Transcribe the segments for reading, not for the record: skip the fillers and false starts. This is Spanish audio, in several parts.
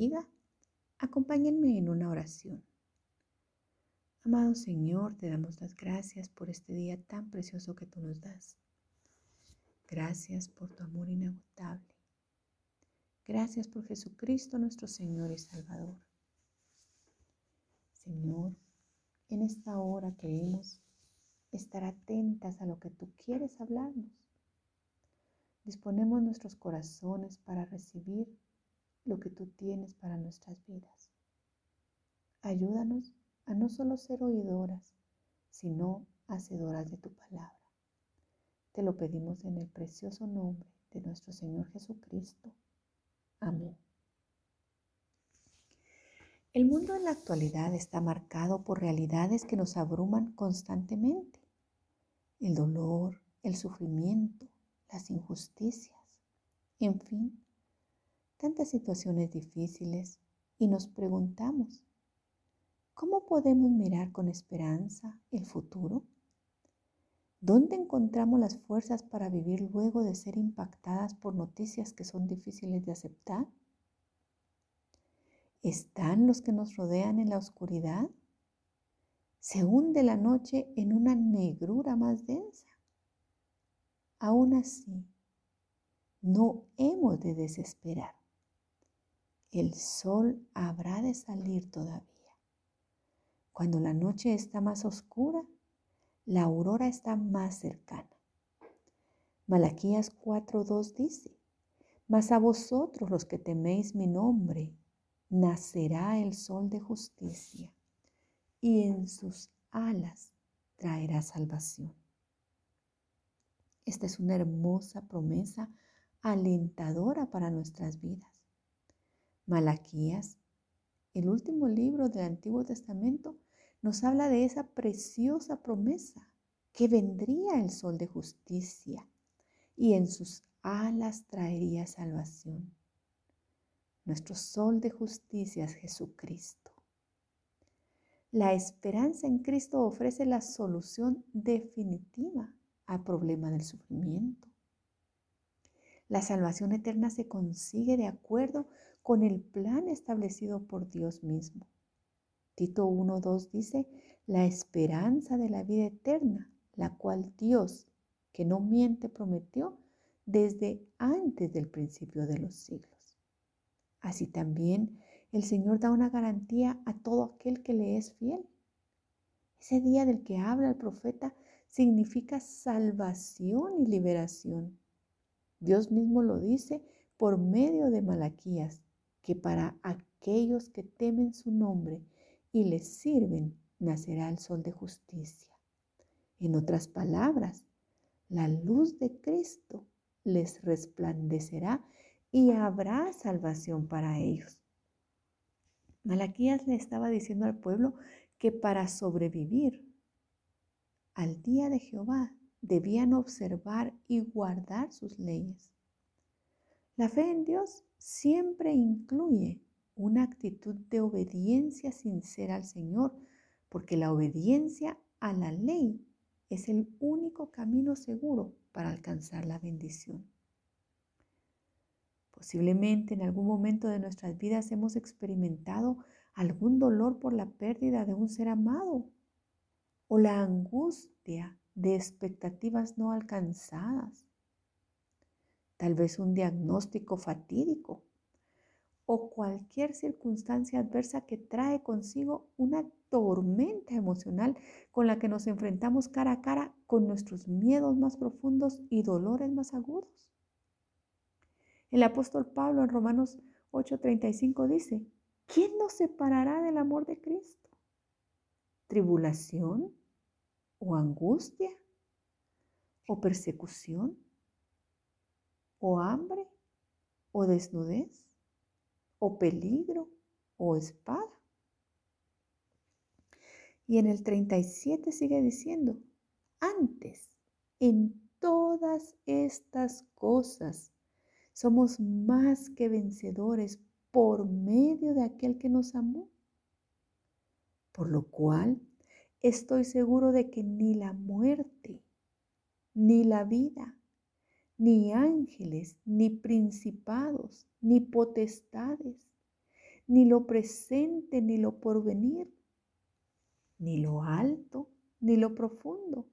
bendiga, acompáñenme en una oración. Amado Señor, te damos las gracias por este día tan precioso que tú nos das. Gracias por tu amor inagotable. Gracias por Jesucristo nuestro Señor y Salvador. Señor, en esta hora queremos estar atentas a lo que tú quieres hablarnos. Disponemos nuestros corazones para recibir lo que tú tienes para nuestras vidas. Ayúdanos a no solo ser oidoras, sino hacedoras de tu palabra. Te lo pedimos en el precioso nombre de nuestro Señor Jesucristo. Amén. El mundo en la actualidad está marcado por realidades que nos abruman constantemente. El dolor, el sufrimiento, las injusticias, en fin, tantas situaciones difíciles, y nos preguntamos, ¿cómo podemos mirar con esperanza el futuro? ¿Dónde encontramos las fuerzas para vivir luego de ser impactadas por noticias que son difíciles de aceptar? ¿Están los que nos rodean en la oscuridad? ¿Se hunde la noche en una negrura más densa? Aún así, no hemos de desesperar. El sol habrá de salir todavía. Cuando la noche está más oscura, la aurora está más cercana. Malaquías 4:2 dice, mas a vosotros los que teméis mi nombre, nacerá el sol de justicia, y en sus alas traerá salvación. Esta es una hermosa promesa alentadora para nuestras vidas. Malaquías, el último libro del Antiguo Testamento, nos habla de esa preciosa promesa que vendría el sol de justicia y en sus alas traería salvación. Nuestro sol de justicia es Jesucristo. La esperanza en Cristo ofrece la solución definitiva al problema del sufrimiento. La salvación eterna se consigue de acuerdo con el plan establecido por Dios mismo. Tito 1:2 dice, la esperanza de la vida eterna, la cual Dios, que no miente, prometió desde antes del principio de los siglos. Así también el Señor da una garantía a todo aquel que le es fiel. Ese día del que habla el profeta significa salvación y liberación. Dios mismo lo dice por medio de Malaquías, que para aquellos que temen su nombre y les sirven, nacerá el sol de justicia. En otras palabras, la luz de Cristo les resplandecerá y habrá salvación para ellos. Malaquías le estaba diciendo al pueblo que para sobrevivir al día de Jehová debían observar y guardar sus leyes. La fe en Dios siempre incluye una actitud de obediencia sincera al Señor, porque la obediencia a la ley es el único camino seguro para alcanzar la bendición. Posiblemente en algún momento de nuestras vidas hemos experimentado algún dolor por la pérdida de un ser amado o la angustia de expectativas no alcanzadas. Tal vez un diagnóstico fatídico o cualquier circunstancia adversa que trae consigo una tormenta emocional con la que nos enfrentamos cara a cara con nuestros miedos más profundos y dolores más agudos. El apóstol Pablo en Romanos 8:35 dice, ¿quién nos separará del amor de Cristo? ¿Tribulación o angustia o persecución o hambre o desnudez? ¿O peligro? ¿O espada? Y en el 37 sigue diciendo, antes, en todas estas cosas, somos más que vencedores por medio de aquel que nos amó. Por lo cual, estoy seguro de que ni la muerte, ni la vida, ni ángeles, ni principados, ni potestades, ni lo presente, ni lo porvenir, ni lo alto, ni lo profundo,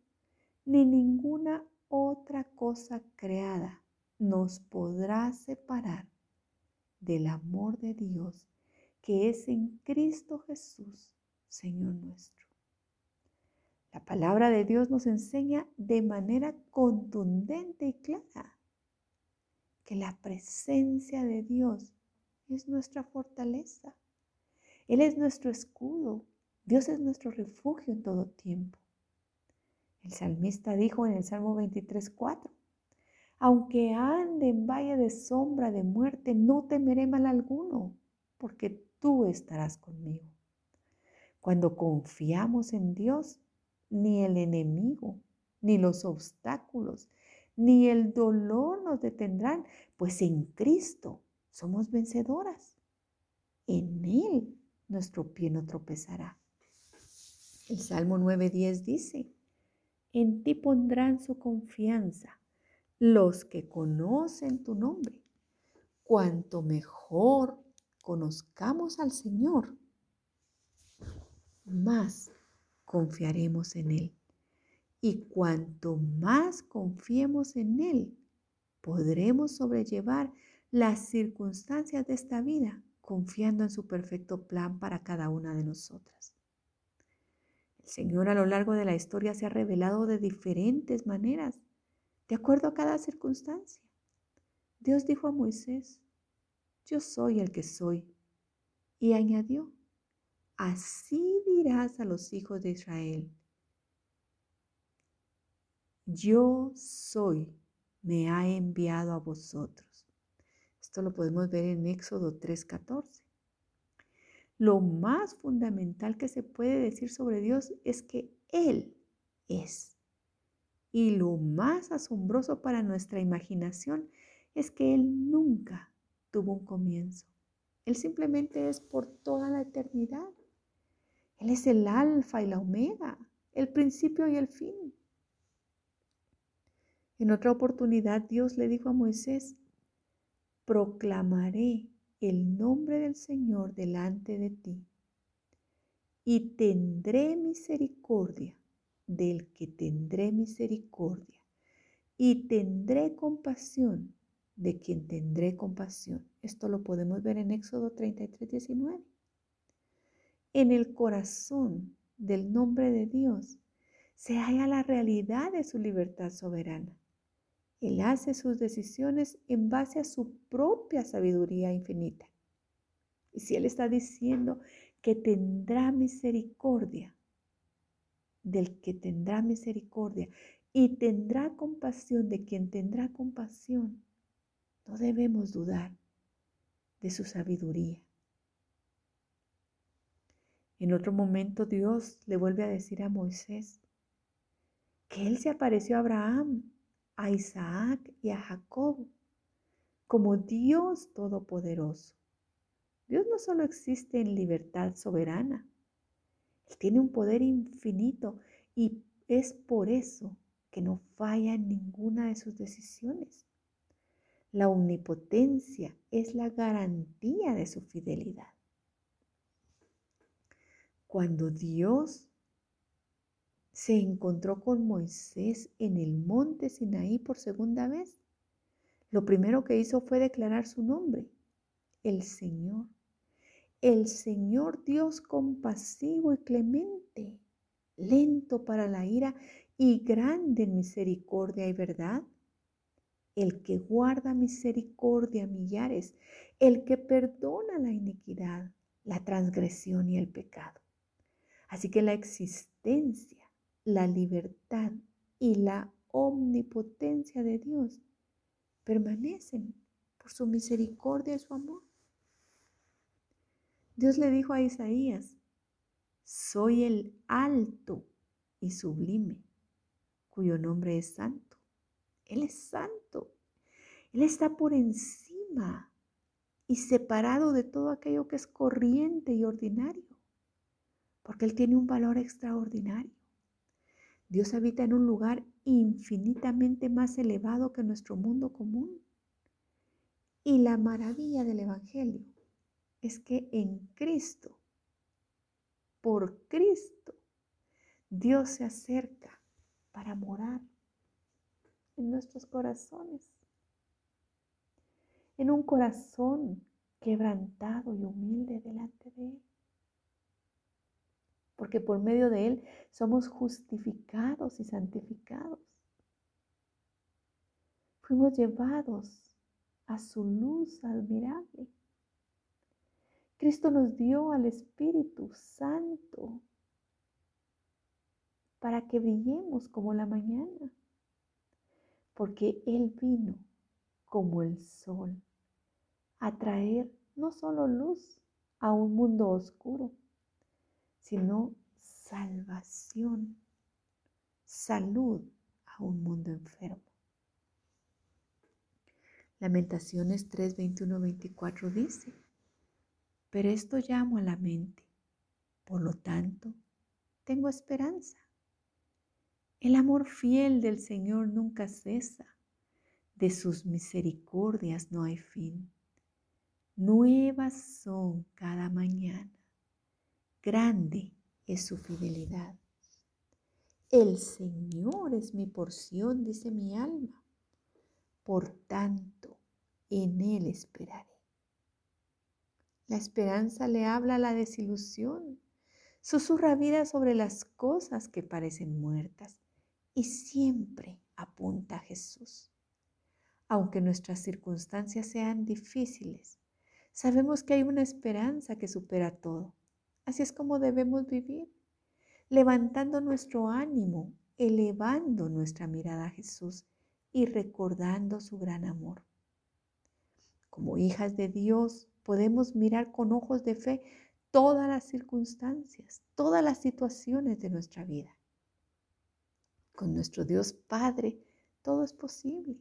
ni ninguna otra cosa creada nos podrá separar del amor de Dios que es en Cristo Jesús, Señor nuestro. La palabra de Dios nos enseña de manera contundente y clara que la presencia de Dios es nuestra fortaleza. Él es nuestro escudo. Dios es nuestro refugio en todo tiempo. El salmista dijo en el Salmo 23:4, aunque ande en valle de sombra de muerte, no temeré mal alguno, porque tú estarás conmigo. Cuando confiamos en Dios, ni el enemigo, ni los obstáculos, ni el dolor nos detendrán, pues en Cristo somos vencedoras. En Él nuestro pie no tropezará. El Salmo 9:10 dice, en ti pondrán su confianza los que conocen tu nombre. Cuanto mejor conozcamos al Señor, más confiaremos en Él. Y cuanto más confiemos en Él, podremos sobrellevar las circunstancias de esta vida, confiando en su perfecto plan para cada una de nosotras. El Señor a lo largo de la historia se ha revelado de diferentes maneras, de acuerdo a cada circunstancia. Dios dijo a Moisés, yo soy el que soy. Y añadió, así dirás a los hijos de Israel, yo soy, me ha enviado a vosotros. Esto lo podemos ver en Éxodo 3:14. Lo más fundamental que se puede decir sobre Dios es que Él es. Y lo más asombroso para nuestra imaginación es que Él nunca tuvo un comienzo. Él simplemente es por toda la eternidad. Él es el alfa y la omega, el principio y el fin. En otra oportunidad Dios le dijo a Moisés, proclamaré el nombre del Señor delante de ti y tendré misericordia del que tendré misericordia y tendré compasión de quien tendré compasión. Esto lo podemos ver en Éxodo 33:19. En el corazón del nombre de Dios se halla la realidad de su libertad soberana. Él hace sus decisiones en base a su propia sabiduría infinita. Y si Él está diciendo que tendrá misericordia del que tendrá misericordia y tendrá compasión de quien tendrá compasión, no debemos dudar de su sabiduría. En otro momento Dios le vuelve a decir a Moisés que Él se apareció a Abraham, a Isaac y a Jacob como Dios todopoderoso. Dios no solo existe en libertad soberana, Él tiene un poder infinito y es por eso que no falla en ninguna de sus decisiones. La omnipotencia es la garantía de su fidelidad. Cuando Dios se encontró con Moisés en el monte Sinaí por segunda vez, lo primero que hizo fue declarar su nombre, el Señor. El Señor Dios compasivo y clemente, lento para la ira y grande en misericordia y verdad. El que guarda misericordia a millares, el que perdona la iniquidad, la transgresión y el pecado. Así que la existencia, la libertad y la omnipotencia de Dios permanecen por su misericordia y su amor. Dios le dijo a Isaías, soy el alto y sublime, cuyo nombre es santo. Él es santo. Él está por encima y separado de todo aquello que es corriente y ordinario, porque Él tiene un valor extraordinario. Dios habita en un lugar infinitamente más elevado que nuestro mundo común. Y la maravilla del Evangelio es que en Cristo, por Cristo, Dios se acerca para morar en nuestros corazones. En un corazón quebrantado y humilde delante de Él. Porque por medio de Él somos justificados y santificados. Fuimos llevados a su luz admirable. Cristo nos dio al Espíritu Santo para que brillemos como la mañana, porque Él vino como el sol a traer no solo luz a un mundo oscuro, sino salvación, salud a un mundo enfermo. Lamentaciones 3, 21, 24 dice, pero esto llamo a la mente, por lo tanto, tengo esperanza. El amor fiel del Señor nunca cesa, de sus misericordias no hay fin. Nuevas son cada mañana, grande es su fidelidad. El Señor es mi porción, dice mi alma, por tanto, en Él esperaré. La esperanza le habla a la desilusión, susurra vida sobre las cosas que parecen muertas y siempre apunta a Jesús. Aunque nuestras circunstancias sean difíciles, sabemos que hay una esperanza que supera todo. Así es como debemos vivir, levantando nuestro ánimo, elevando nuestra mirada a Jesús y recordando su gran amor. Como hijas de Dios, podemos mirar con ojos de fe todas las circunstancias, todas las situaciones de nuestra vida. Con nuestro Dios Padre, todo es posible.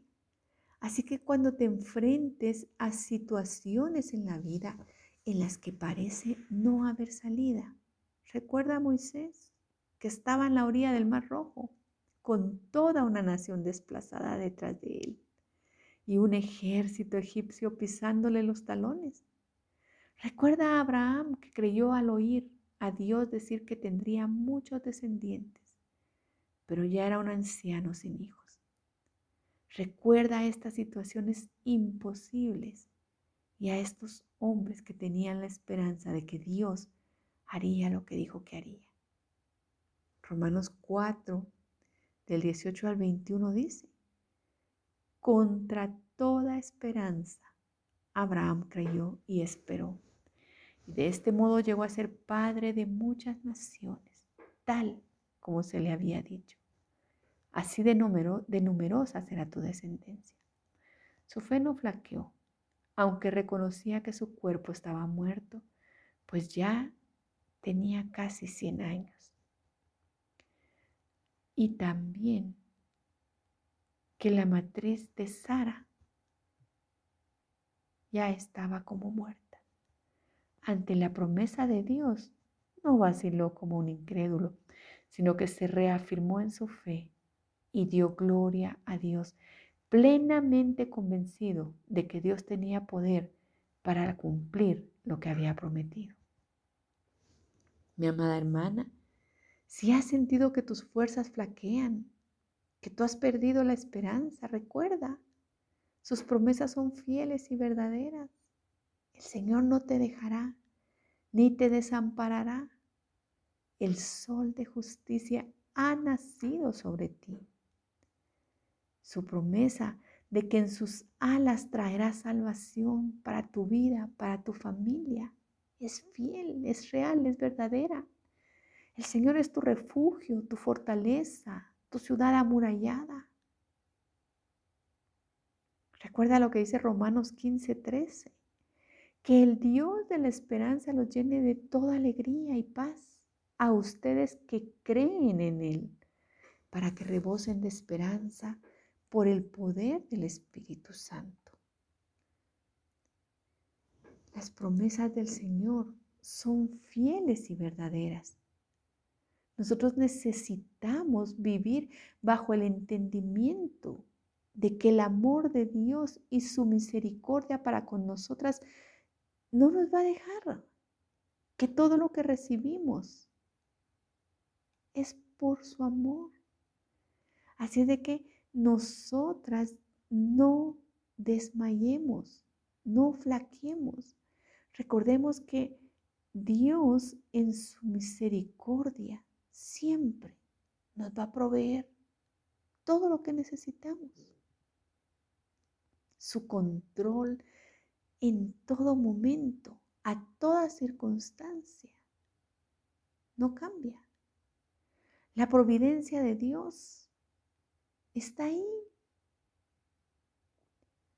Así que cuando te enfrentes a situaciones en la vida en las que parece no haber salida, recuerda a Moisés, que estaba en la orilla del Mar Rojo, con toda una nación desplazada detrás de él y un ejército egipcio pisándole los talones. Recuerda a Abraham, que creyó al oír a Dios decir que tendría muchos descendientes, pero ya era un anciano sin hijos. Recuerda a estas situaciones imposibles y a estos hombres que tenían la esperanza de que Dios haría lo que dijo que haría. Romanos 4, del 18 al 21 dice, contra toda esperanza, Abraham creyó y esperó. Y de este modo llegó a ser padre de muchas naciones, tal como se le había dicho. Así de numerosa será tu descendencia. Su fe no flaqueó, aunque reconocía que su cuerpo estaba muerto, pues ya tenía casi 100 años. Y también que la matriz de Sara ya estaba como muerta. Ante la promesa de Dios, no vaciló como un incrédulo, sino que se reafirmó en su fe y dio gloria a Dios, plenamente convencido de que Dios tenía poder para cumplir lo que había prometido. Mi amada hermana, si has sentido que tus fuerzas flaquean, que tú has perdido la esperanza, recuerda, sus promesas son fieles y verdaderas. El Señor no te dejará, ni te desamparará. El sol de justicia ha nacido sobre ti. Su promesa de que en sus alas traerá salvación para tu vida, para tu familia, es fiel, es real, es verdadera. El Señor es tu refugio, tu fortaleza, tu ciudad amurallada. Recuerda lo que dice Romanos 15, 13. Que el Dios de la esperanza los llene de toda alegría y paz a ustedes que creen en Él, para que rebosen de esperanza por el poder del Espíritu Santo. Las promesas del Señor son fieles y verdaderas. Nosotros necesitamos vivir bajo el entendimiento de que el amor de Dios y su misericordia para con nosotras no nos va a dejar, que todo lo que recibimos es por su amor. Así es de que nosotras no desmayemos, no flaqueemos. Recordemos que Dios en su misericordia siempre nos va a proveer todo lo que necesitamos. Su control en todo momento, a toda circunstancia, no cambia. La providencia de Dios está ahí.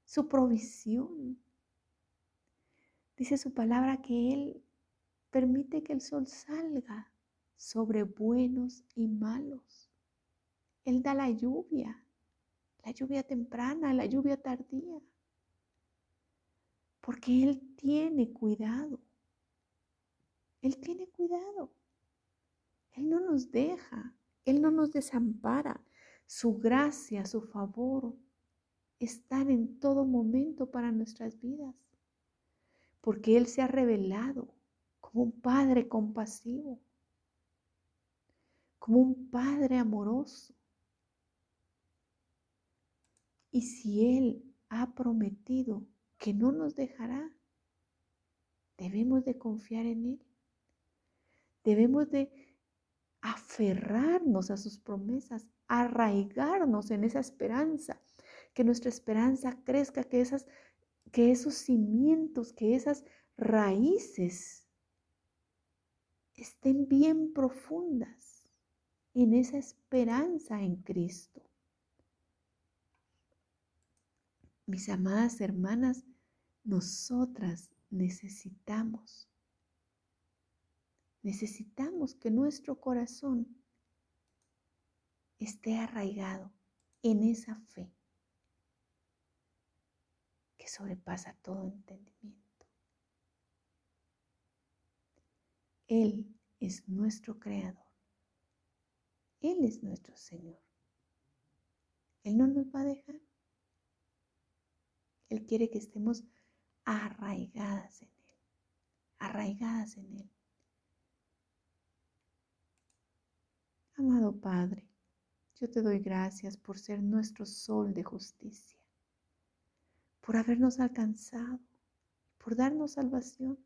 Su provisión. Dice su palabra que Él permite que el sol salga sobre buenos y malos. Él da la lluvia temprana, la lluvia tardía, porque Él tiene cuidado. Él tiene cuidado. Él no nos deja, Él no nos desampara. Su gracia, su favor están en todo momento para nuestras vidas, porque Él se ha revelado como un Padre compasivo, como un Padre amoroso. Y si Él ha prometido que no nos dejará, debemos de confiar en Él, debemos de aferrarnos a sus promesas, arraigarnos en esa esperanza, que nuestra esperanza crezca, que esos cimientos, que esas raíces estén bien profundas en esa esperanza en Cristo. Mis amadas hermanas, nosotras necesitamos que nuestro corazón esté arraigado en esa fe que sobrepasa todo entendimiento. Él es nuestro Creador. Él es nuestro Señor. Él no nos va a dejar. Él quiere que estemos arraigadas en Él, arraigadas en Él. Amado Padre, yo te doy gracias por ser nuestro sol de justicia, por habernos alcanzado, por darnos salvación.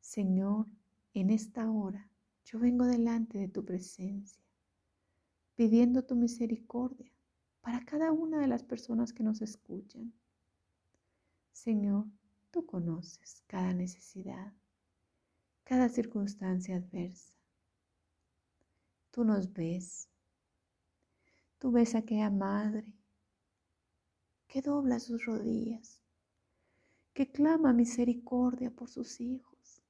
Señor, en esta hora yo vengo delante de tu presencia, pidiendo tu misericordia para cada una de las personas que nos escuchan. Señor, tú conoces cada necesidad, cada circunstancia adversa. Tú nos ves, tú ves a aquella madre que dobla sus rodillas, que clama misericordia por sus hijos.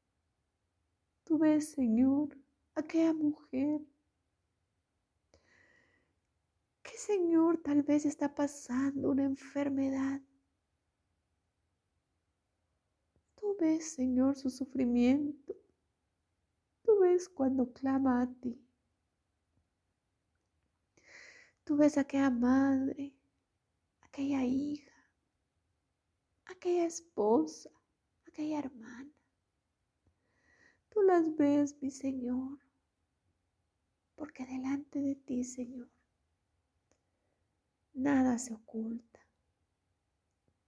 Tú ves, Señor, aquella mujer que, Señor, tal vez está pasando una enfermedad. Tú ves, Señor, su sufrimiento. Tú ves cuando clama a ti. Tú ves a aquella madre, aquella hija, aquella esposa, aquella hermana. Tú las ves, mi Señor, porque delante de ti, Señor, nada se oculta.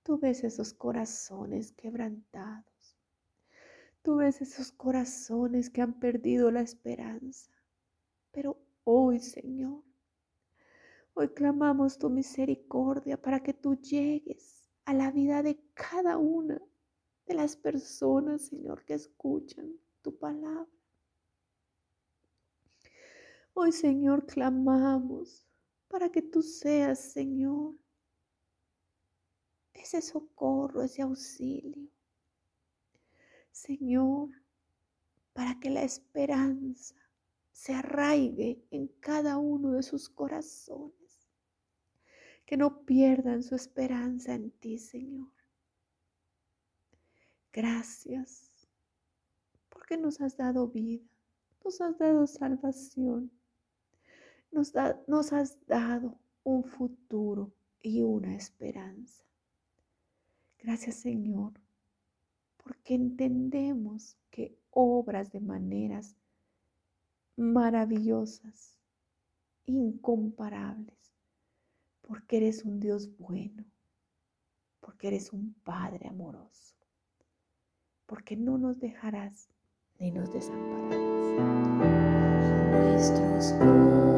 Tú ves esos corazones quebrantados. Tú ves esos corazones que han perdido la esperanza. Pero hoy, Señor, hoy clamamos tu misericordia para que tú llegues a la vida de cada una de las personas, Señor, que escuchan tu palabra. Hoy, Señor, clamamos para que tú seas, Señor, ese socorro, ese auxilio. Señor, para que la esperanza se arraigue en cada uno de sus corazones, que no pierdan su esperanza en ti, Señor. Gracias, porque nos has dado vida, nos has dado salvación, nos has dado un futuro y una esperanza. Gracias, Señor, porque entendemos que obras de maneras maravillosas, incomparables, porque eres un Dios bueno, porque eres un Padre amoroso, porque no nos dejarás ni nos desampararás. Nuestros